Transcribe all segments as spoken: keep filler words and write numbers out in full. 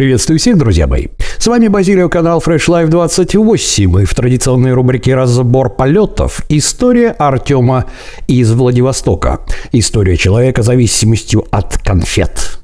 Приветствую всех, друзья мои. С вами Базилия, канал Fresh Life двадцать восемь. И в традиционной рубрике «Разбор полетов» история Артема из Владивостока. История человека с зависимостью от конфет.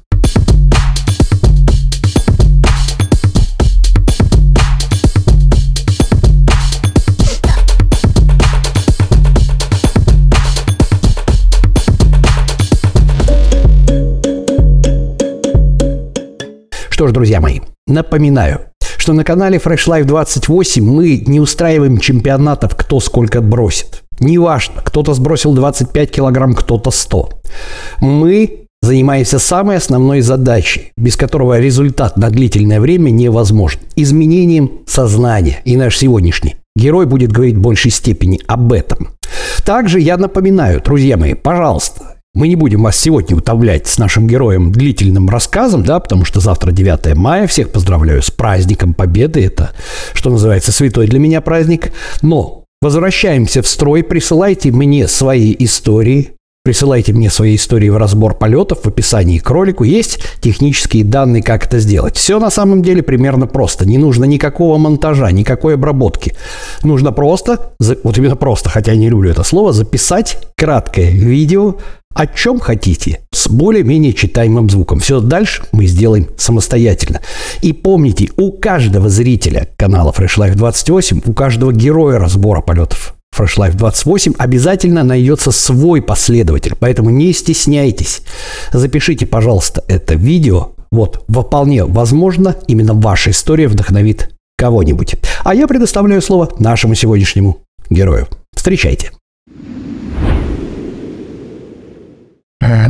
Что ж, друзья мои, напоминаю, что на канале Fresh Life двадцать восемь мы не устраиваем чемпионатов кто сколько бросит. Неважно, кто-то сбросил двадцать пять килограмм, кто-то сто. Мы занимаемся самой основной задачей, без которого результат на длительное время невозможен. Изменением сознания. И наш сегодняшний герой будет говорить в большей степени об этом. Также я напоминаю, друзья мои, пожалуйста, мы не будем вас сегодня утомлять с нашим героем длительным рассказом, да, потому что завтра девятое мая. Всех поздравляю с праздником Победы. Это, что называется, святой для меня праздник. Но возвращаемся в строй. Присылайте мне свои истории. Присылайте мне свои истории в разбор полетов. В описании к ролику есть технические данные, как это сделать. Все на самом деле примерно просто. Не нужно никакого монтажа, никакой обработки. Нужно просто, вот именно просто, хотя я не люблю это слово, записать краткое видео, о чем хотите, с более-менее читаемым звуком. Все дальше мы сделаем самостоятельно. И помните, у каждого зрителя канала Fresh Life двадцать восемь, у каждого героя разбора полетов Fresh Life двадцать восемь обязательно найдется свой последователь. Поэтому не стесняйтесь. Запишите, пожалуйста, это видео. Вот, вполне возможно, именно ваша история вдохновит кого-нибудь. А я предоставляю слово нашему сегодняшнему герою. Встречайте.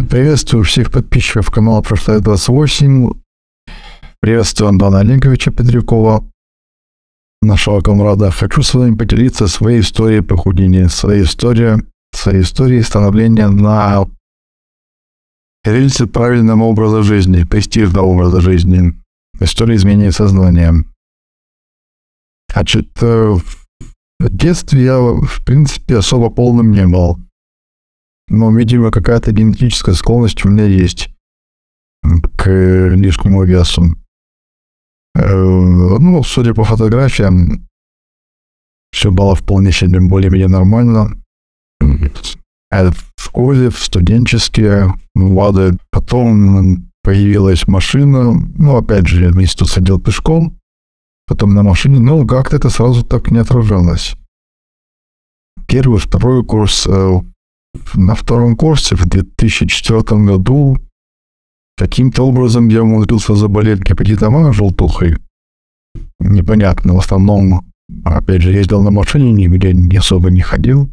Приветствую всех подписчиков канала Fresh Life двадцать восемь. Приветствую Артема Олеговича Петрякова, нашего комрада. Хочу с вами поделиться своей историей похудения, своей историей, своей историей становления на рельсы правильного образа жизни, престижного образа жизни, истории изменения сознания. Значит, в детстве я, в принципе, особо полным не был. Но, видимо, какая-то генетическая склонность у меня есть к лишнему весу. Ну, судя по фотографиям, все было вполне себе более-менее нормально. А в школе, в студенческие, лады. Потом появилась машина. Ну, опять же, я весь тут ходил пешком. Потом на машине. Ну, как-то это сразу так не отражалось. Первый, второй курс... На втором курсе в две тысячи четвёртом году каким-то образом я умудрился заболеть гепатитом А, желтухой. Непонятно, в основном, опять же, ездил на машине, нигде не особо не ходил.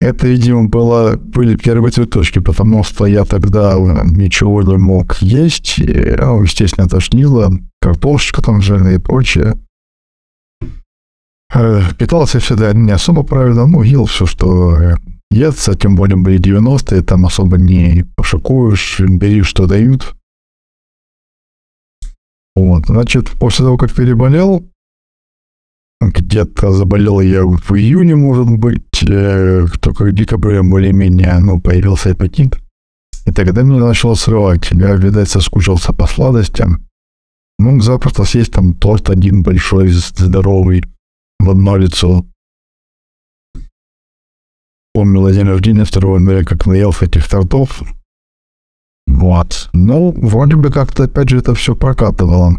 Это, видимо, было, были первые цветочки, потому что я тогда ничего не мог есть, и, естественно, тошнило, картошечка там жирная и прочее. Питался всегда не особо правильно, но ел все, что... Естся, тем более были девяностые, там особо не пошикуешь, бери, что дают. Вот, значит, после того, как переболел, где-то заболел я в июне, может быть, э, только в декабре более-менее, ну, появился аппетит. И тогда меня начало срывать, я, видать, соскучился по сладостям. Ну, запросто съесть там торт один большой, здоровый, в одно лицо. Помнил день рождения второго января, как наелся этих тортов. Вот. Но вроде бы как-то опять же это все прокатывало.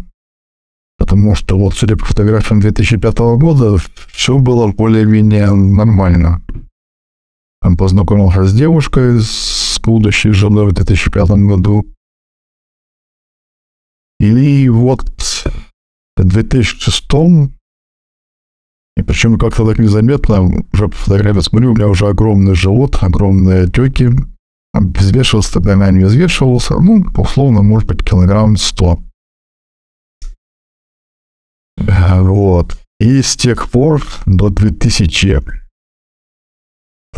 Потому что вот судя по фотографиям две тысячи пятого года, все было более-менее нормально. Он познакомился с девушкой, с будущей женой в две тысячи пятом году. И вот в две тысячи шестом. И причем как-то так незаметно, уже по фотографии смотрю, у меня уже огромный живот, огромные отеки. Взвешивался тогда, наверное, не взвешивался, ну, условно, может быть, килограмм сто. Вот. И с тех пор до две тысячи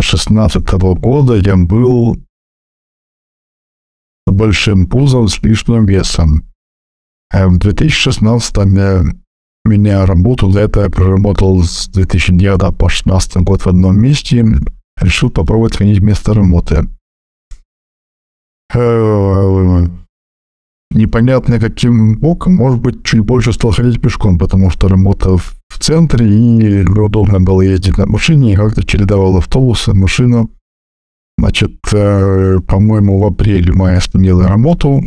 шестнадцатого года я был с большим пузом, с лишним весом. А в две тысячи шестнадцатом я... Меня работу, за это я проработал с две тысячи девятого по две тысячи шестнадцатый год в одном месте. Решил попробовать сменить место работы. непонятно каким боком, может быть, чуть больше стал ходить пешком, потому что работа в центре, и удобно было ездить на машине, и как-то чередовал автобусы, машину. Значит, по-моему, в апреле-мае сменил работу.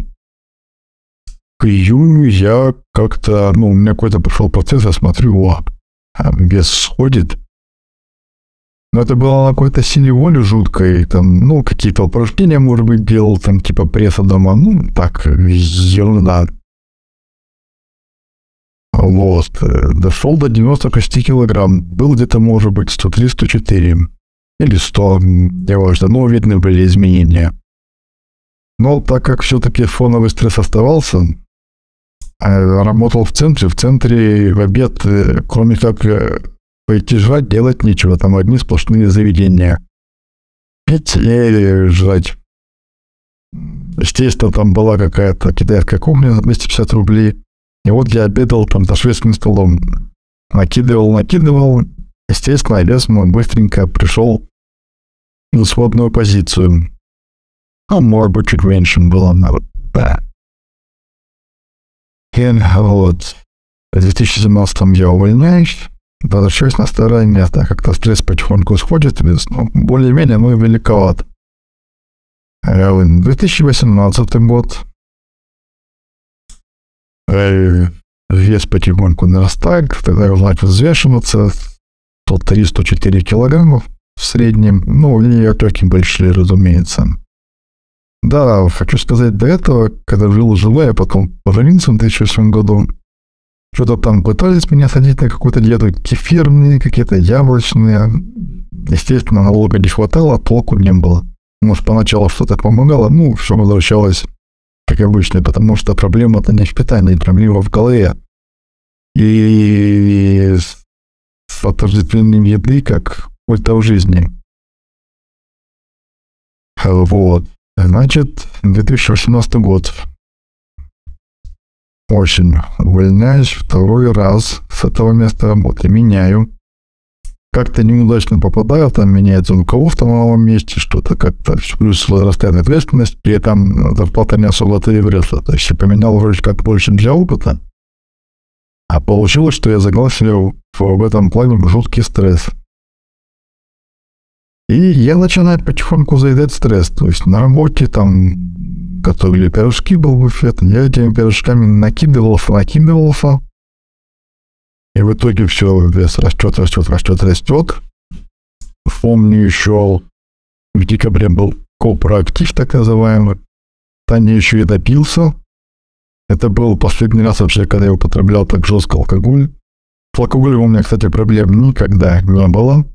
К июню я как-то, ну, у меня какой-то пошел процесс, я смотрю, о, вес сходит. Но это было на какой-то силе воли жуткой, там, ну, какие-то упражнения, может быть, делал, там, типа пресса дома, ну, так, ерунда. Вот, дошел до девяноста шести килограмм, был где-то, может быть, сто три — сто четыре, или сто, неважно, но видны были изменения. Но так как все-таки фоновый стресс оставался, работал в центре, в центре в обед, кроме как... пойти жрать, делать нечего, там одни сплошные заведения. Пить и жрать. Естественно, там была какая-то китайская кухня за двести пятьдесят рублей. И вот я обедал там за шведским столом. Накидывал, накидывал. Естественно, вес мой быстренько пришел на исходную позицию. А может быть, чуть меньше было. Да. И вот. В две тысячи семнадцатом я увольняюсь. Возвращаюсь на старое место, как-то стресс потихоньку сходит, вес, ну, более-менее, ну, великоват. две тысячи восемнадцатый год. Вес потихоньку нарастает, тогда я начал взвешиваться, сто три — сто четыре килограмма в среднем, ну, и отеки большие, разумеется. Да, хочу сказать, до этого, когда жил живой, я потом поженился в две тысячи восьмом году, что-то там пытались меня садить на какую-то диету, кефирные, какие-то яблочные. Естественно, налога не хватало, толку не было. Может, поначалу что-то помогало, ну, все возвращалось, как обычно, потому что проблема-то не в питании, проблема в голове. И с отождествлением еды, как культа в жизни. Вот. Значит, две тысячи восемнадцатый год. Очень увольняюсь второй раз с этого места работы, меняю. Как-то неудачно попадаю, там меняется у кого в том новом месте, что-то как-то плюс возрастает ответственность, и там зарплата не особо-то и выросла. То есть я поменял вроде как больше для опыта, а получилось, что я загласил в этом плане жуткий стресс. И я начинаю потихоньку заедать стресс, то есть на работе там... готовили пирожки, был буфет, я этими пирожками накидывался, накидывался. И в итоге все, вес растет, растет, растет, растет. Помню еще, в декабре был копроактив, так называемый. Таня еще и допился. Это был последний раз вообще, когда я употреблял так жестко алкоголь. С алкоголем у меня, кстати, проблем никогда не было.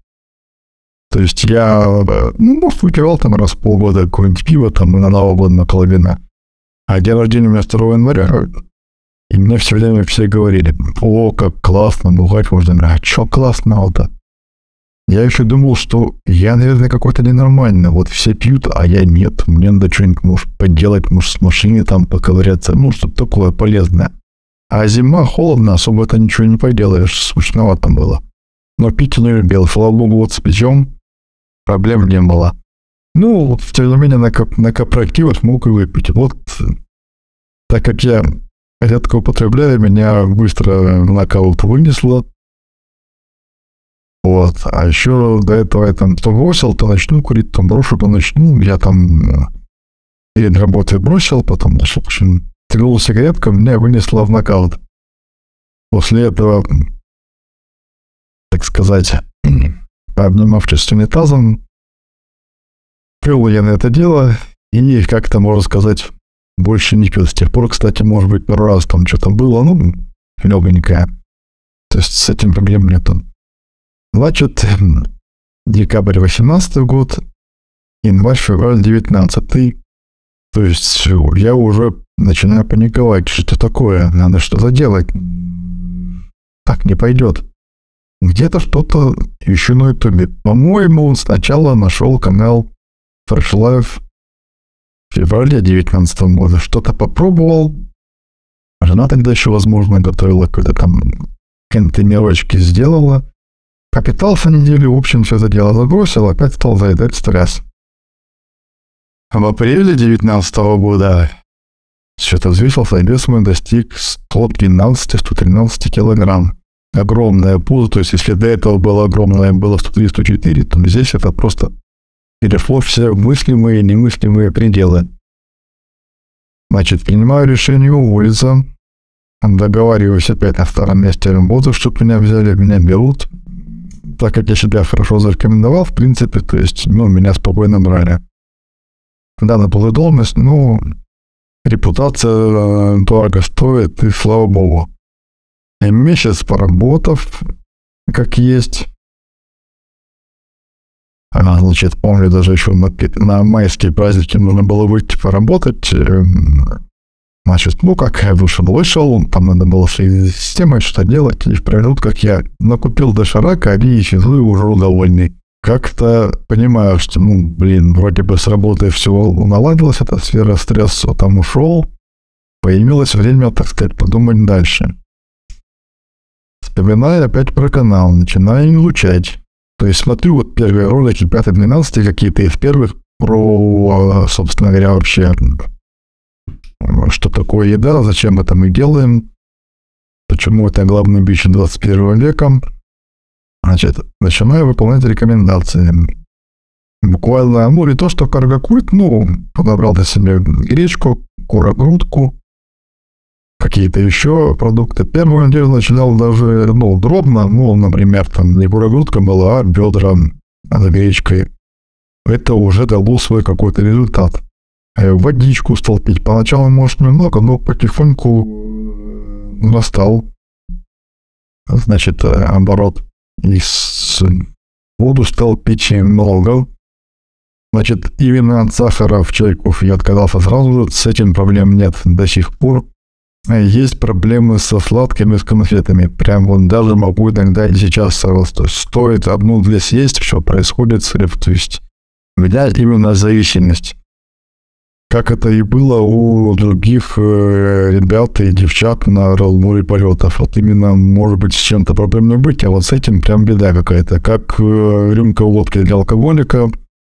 То есть я, ну, может, выпивал там раз в полгода какое-нибудь пиво, там, на Новый год, на половина. А день рождения у меня второго января, и мне все время все говорили, о, как классно, бухать можно. А что классного-то? Я еще думал, что я, наверное, какой-то ненормальный, вот все пьют, а я нет, мне надо что-нибудь, может, поделать, может, с машиной там поковыряться, ну, что-то такое полезное. А зима, холодно, особо-то ничего не поделаешь, скучновато было. Но пить не любил, слава богу, вот с печем проблем не было. Ну, тем не менее, на, коп, на копроактивах мог и выпить. Вот, так как я редко употребляю, меня быстро на кого-то вынесло. Вот. А еще до этого я там то бросил, то начну курить, то брошу, то начну. Я там перед работой бросил, потом нашел, в общем, тянул сигаретку, меня вынесло в нокаут. После этого, так сказать... обнимавшись с унитазом, пил я на это дело и, как-то, можно сказать, больше не пил. С тех пор, кстати, может быть, пару раз там что-то было, ну, легонькое. То есть с этим проблем нету. Значит, декабрь восемнадцатый год, январь, февраль девятнадцатый. То есть я уже начинаю паниковать, что такое, надо что-то делать. Так не пойдет. Где-то что-то еще на ютубе. По-моему, он сначала нашел канал Fresh Life в феврале две тысячи девятнадцатого года. Что-то попробовал. Жена тогда еще, возможно, готовила какой-то там контейнерочки, сделала. Попитался неделю, в общем, все это дело забросил, опять стал заедать стресс. В апреле две тысячи девятнадцатого года Что-то взвесился, и вес мой достиг сто тринадцать сто тринадцать килограмм. Огромная пузо, то есть если до этого было огромное, было сто три сто четыре, то здесь это просто перешло все мыслимые и немыслимые пределы. Значит, принимаю решение уволиться. Договариваюсь опять на втором месте работы, чтобы меня взяли, меня берут. Так как я себя хорошо зарекомендовал, в принципе, то есть, ну, меня спокойно брали. Да, на полную должность, ну, репутация дорого стоит, и слава богу. И месяц поработав, как есть. А, значит, помню, даже еще на, на майские праздники нужно было выйти поработать. Значит, ну как, я вышел, вышел, там надо было следить за системой, что делать, и в промежутках я накупил доширака, и сижу и уже довольный. Как-то понимаю, что, ну, блин, вроде бы с работы все наладилось, эта сфера стресса там ушел, появилось время, так сказать, подумать дальше. Вспоминаю опять про канал, начинаю изучать. То есть смотрю вот первые ролики, пятый-двенадцатый какие-то, из первых про, собственно говоря, вообще... Что такое еда, зачем мы там и делаем, почему это главный бич двадцать первого века. Значит, начинаю выполнять рекомендации. Буквально, ну, не то, что карго-культ, ну, подобрал для себя гречку, курогрудку, какие-то еще продукты. Первую неделю начинал даже, ну, дробно, ну, например, там не курогрудка была, а бедра с гречкой. Это уже дало свой какой-то результат. Водичку стал пить. Поначалу, может, немного, но потихоньку настал, значит, оборот. И с... воду стал пить много. Значит, именно от сахара в чайков я отказался сразу же. С этим проблем нет до сих пор. Есть проблемы со сладкими, с конфетами. Прям вот даже могу иногда и сейчас сорваться. То есть стоит одну-две съесть, все происходит срыв. То есть у меня именно зависимость. Как это и было у других ребят и девчат на разборе полетов. Вот именно, может быть, с чем-то проблемно быть, а вот с этим прям беда какая-то. Как рюмка водки для алкоголика,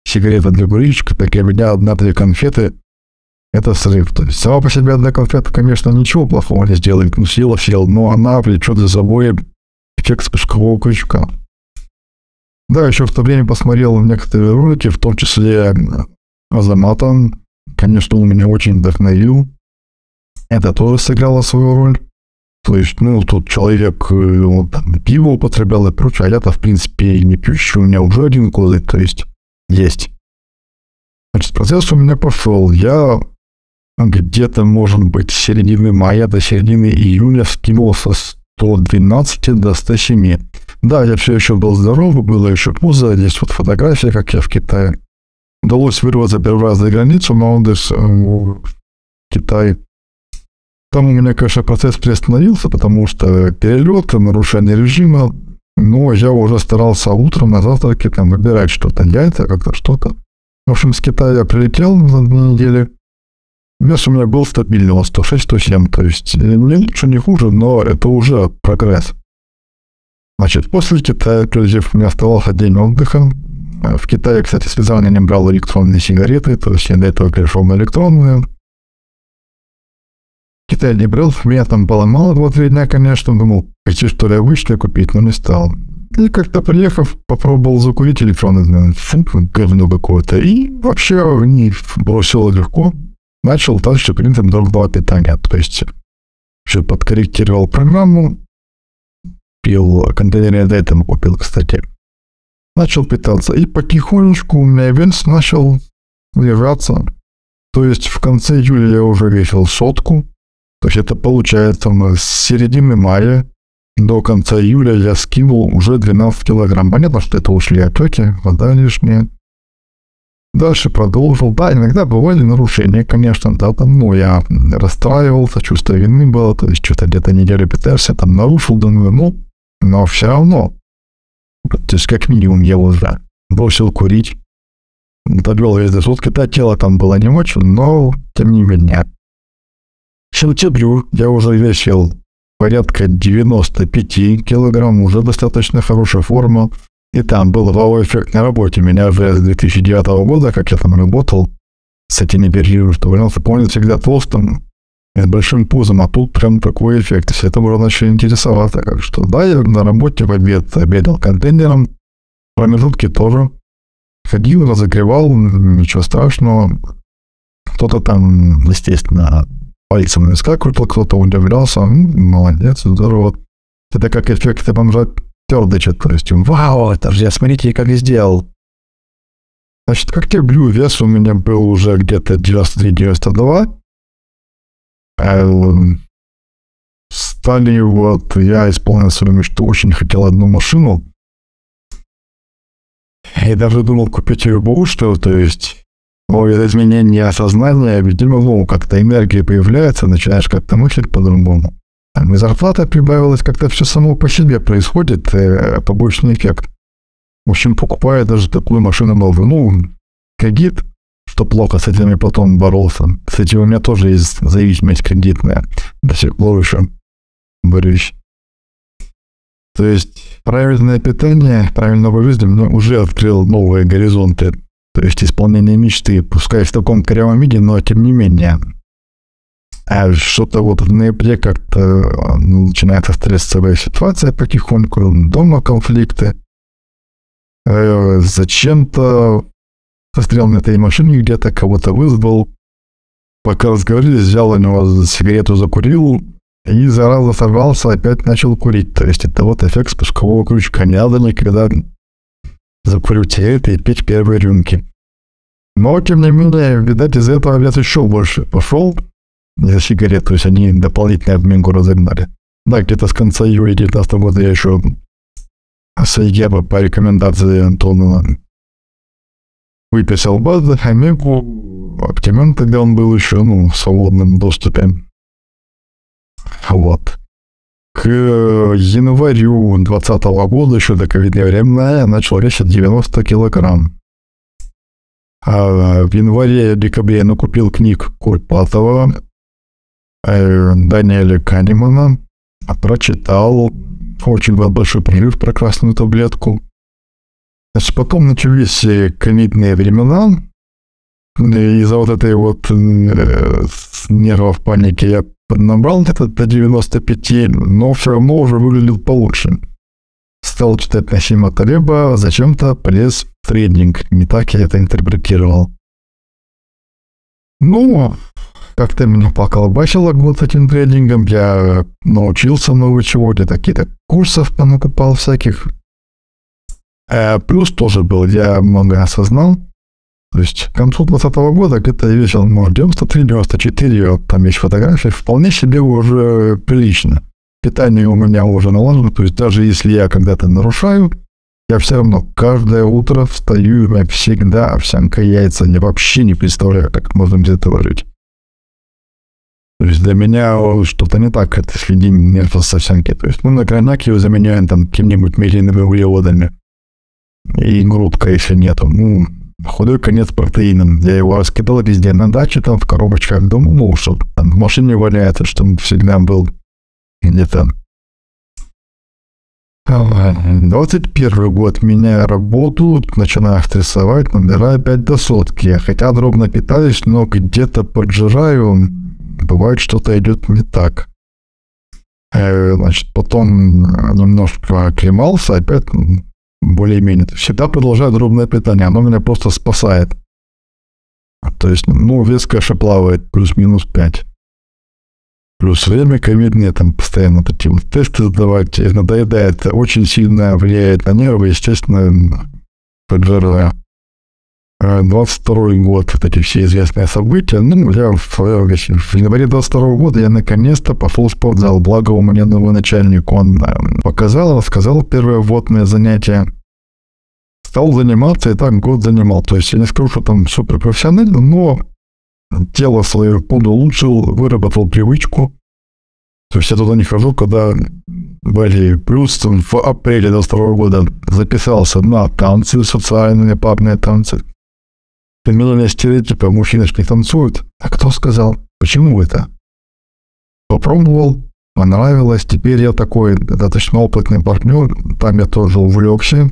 сигарета для курильщика, так и у меня одна-три конфеты – это срыв. То есть сама по себе одна конфета, конечно, ничего плохого не сделает, ну, съела-съела, но она влечет за собой эффект спускового крючка. Да, еще в то время посмотрел некоторые ролики, в том числе Азамата. Конечно, он меня очень вдохновил. Это тоже сыграло свою роль. То есть, ну, тут человек, он там пиво употреблял и прочее, а я-то, в принципе, не пьющий, у меня уже один козырь, то есть, есть. Значит, процесс у меня пошел. Я где-то, может быть, с середины мая до середины июля скинул со ста двенадцати до ста семи. Да, я все еще был здоровый, было еще пузо, здесь вот фотография, как я в Китае. Удалось вырваться первый раз за границу, но он даже в Китае. Там у меня, конечно, процесс приостановился, потому что перелет, нарушение режима, но я уже старался утром на завтраке там выбирать что-то, яйца, как-то что-то. В общем, с Китая я прилетел за две недели, вес у меня был стабильный, сто шесть сто семь, то есть мне лучше, не хуже, но это уже прогресс. Значит, после Китая, у меня оставался день отдыха. В Китае, кстати, специально не брал электронные сигареты, то есть я до этого перешел на электронные. Китай не брал, меня там было мало, два-три дня, конечно, думал, хочу что ли обычное купить, но не стал. И как-то приехав, попробовал закурить электронный, фу, говно какое-то, и вообще не бросил легко. Начал также принцип другого питания, то есть еще подкорректировал программу, пил контейнеры, до этого купил, кстати. Начал питаться, и потихонечку у меня вес начал снижаться. То есть в конце июля я уже весил сотку. То есть это получается, с середины мая до конца июля я скинул уже двенадцать килограмм. Понятно, что это ушли отеки, вода лишняя. Дальше продолжил. Да, иногда бывали нарушения, конечно, да, там, ну, я расстраивался, чувство вины было, то есть что-то где-то неделю питаешься, там нарушил, думаю, ну, но все равно. То есть, как минимум, я уже бросил курить, добрел весь до сутки, да, тело там было не очень, но тем не менее. В сентябре я уже весил порядка девяноста пяти килограмм, уже достаточно хорошая форма, и там был вау эффект на работе. Меня уже с две тысячи девятого года, как я там работал, с этими периодами, что я помню, всегда толстым, с большим пузом, а тут прям такой эффект. Все это можно еще интересоваться. Как что, да, я на работе в обед обедал контейнером, в промежутке тоже ходил, разогревал, ничего страшного. Кто-то там, естественно, пальцем на виска крутил, кто-то удивлялся, молодец, здорово. Это как эффекты бомжа Тердыча, то есть, вау, это же я, смотрите, как я сделал. Значит, как я блю, вес у меня был уже где-то девяносто три — девяносто два. Стали вот, я исполнил свою мечту, очень хотел одну машину. И даже думал купить ее бушную, то есть, ну, это изменение сознания, видимо, ну, как-то энергия появляется, начинаешь как-то мыслить по-другому. Там и зарплата прибавилась, как-то все само по себе происходит, э, побочный эффект. В общем, покупая даже такую машину новую, ну, кредит, что плохо, с этим я потом боролся. Кстати, у меня тоже есть зависимость кредитная, до сих пор еще борюсь. То есть правильное питание, правильного жизни уже открыл новые горизонты, то есть исполнение мечты, пускай в таком корявом виде, но тем не менее. А что-то вот в ноябре как-то начинается стрессовая ситуация потихоньку, дома конфликты. Э, зачем-то застрял на этой машине где-то, кого-то вызвал, пока разговорились, взял у него сигарету, закурил. И зараза сорвался, опять начал курить. То есть это вот эффект спускового крючка. Не надо никогда закурить сигареты и пить первые рюмки. Но, тем не менее, видать, из-за этого вес еще больше пошел за сигарет. То есть они дополнительно обменку разогнали. Да, где-то с конца июля две тысячи девятнадцатого года я еще с ЕГЭ по рекомендации Антонова выписал базы, обменку, оптимен, тогда он был еще, ну, в свободном доступе. Вот. К январю две тысячи двадцатого года, еще до ковидного времени, я начал весить девяносто килограмм. А в январе-декабре я накупил книг Кольпатова, Даниэля Каннимана, прочитал, очень был большой прорыв про красную таблетку. Значит, потом начались ковидные времена, из-за вот этой вот нервов паники я поднабрал где-то до девяноста пяти, но все равно уже выглядел получше. Стал читать Насима Талеба, зачем-то полез в тренинг. Не так я это интерпретировал. Ну, как-то меня поколбасило вот этим тренингом. Я научился много чего, где-то какие-то курсов понакопал всяких. А плюс тоже был, я много осознал. То есть к концу двадцатого года где-то я весил, может, девяносто три — девяносто четыре, вот там есть фотографии, вполне себе уже прилично. Питание у меня уже налажено, то есть даже если я когда-то нарушаю, я все равно каждое утро встаю, и всегда овсянка, яйца, я вообще не представляю, как можно без этого жить. То есть для меня что-то не так, это следи нервов с овсянки. То есть мы на крайняк его заменяем там каким-нибудь мелиновыми углеводами и грудка, если нету, ну... Худой конец протеином. Я его раскидал везде на даче, там в коробочках дома, ну, что там в машине валяется, чтобы всегда был где-то. двадцать первый год меняю работу, начинаю стрессовать, набираю опять до сотки. Хотя дробно питаюсь, но где-то поджираю, бывает что-то идет не так. Значит, потом немножко оклемался, опять... более-менее. Всегда продолжаю дробное питание, оно меня просто спасает. То есть, ну, вес, конечно, плавает, плюс-минус пять. Плюс время ковидное, там, постоянно такие вот тесты сдавать, надоедает, очень сильно влияет на нервы, естественно, поджирая. двадцать второй год, вот эти все известные события, ну, я в, в январе двадцать второго года я наконец-то пошел в спортзал, благо у меня новый начальник, он показал, рассказал первое вводное занятие, стал заниматься и так год занимал, то есть я не скажу, что там супер профессионально, но тело свое улучшил, выработал привычку, то есть я туда не хожу, когда были плюс в апреле две тысячи двадцать второго года записался на танцы, социальные парные танцы. Миллионные стереотипы, мужчины же не танцуют. А кто сказал? Почему это? Попробовал, понравилось. Теперь я такой достаточно опытный партнер. Там я тоже увлекся.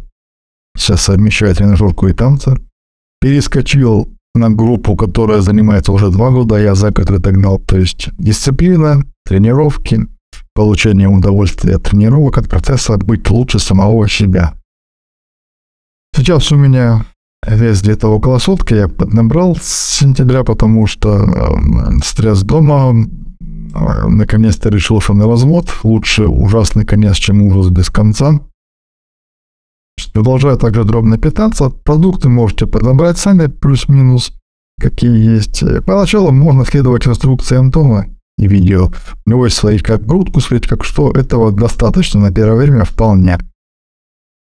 Сейчас совмещаю тренажерку и танцы. Перескочил на группу, которая занимается уже два года, я за который догнал. То есть дисциплина, тренировки, получение удовольствия от тренировок, от процесса, быть лучше самого себя. Сейчас у меня вес где-то около сотки, я поднабрал с сентября, потому что стресс дома, наконец-то решил, что на развод, лучше ужасный конец, чем ужас без конца. Продолжаю также дробно питаться, продукты можете подобрать сами, плюс-минус, какие есть. Поначалу можно следовать инструкции Антона и видео, у него есть свои как грудку, смотреть как что, этого достаточно на первое время вполне.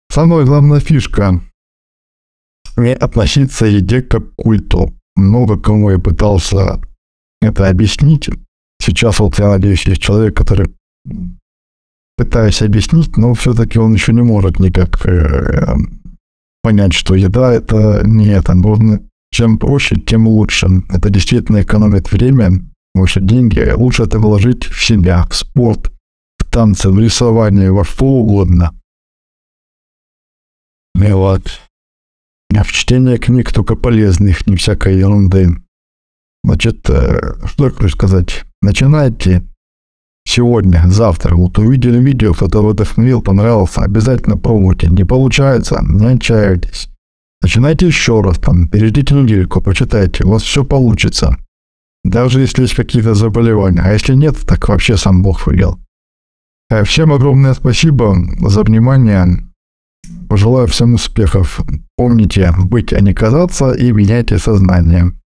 Самая главная фишка — не относиться к еде как к культу. Много кому я пытался это объяснить. Сейчас вот, я надеюсь, есть человек, который пытаюсь объяснить, но все-таки он еще не может никак э, понять, что еда — это не это. Нужно, чем проще, тем лучше. Это действительно экономит время, больше деньги. Лучше это вложить в себя, в спорт, в танцы, в рисование, во что угодно. И вот. В чтении книг только полезных, не всякой ерунды. Значит, что я хочу сказать? Начинайте сегодня, завтра. Вот увидели видео, кто-то вдохновил, понравился, обязательно пробуйте. Не получается, не отчаивайтесь. Начинайте еще раз, там, перейдите недельку, почитайте, у вас все получится. Даже если есть какие-то заболевания. А если нет, так вообще сам Бог велел. Всем огромное спасибо за внимание. Пожелаю всем успехов. Помните, быть, а не казаться, и меняйте сознание.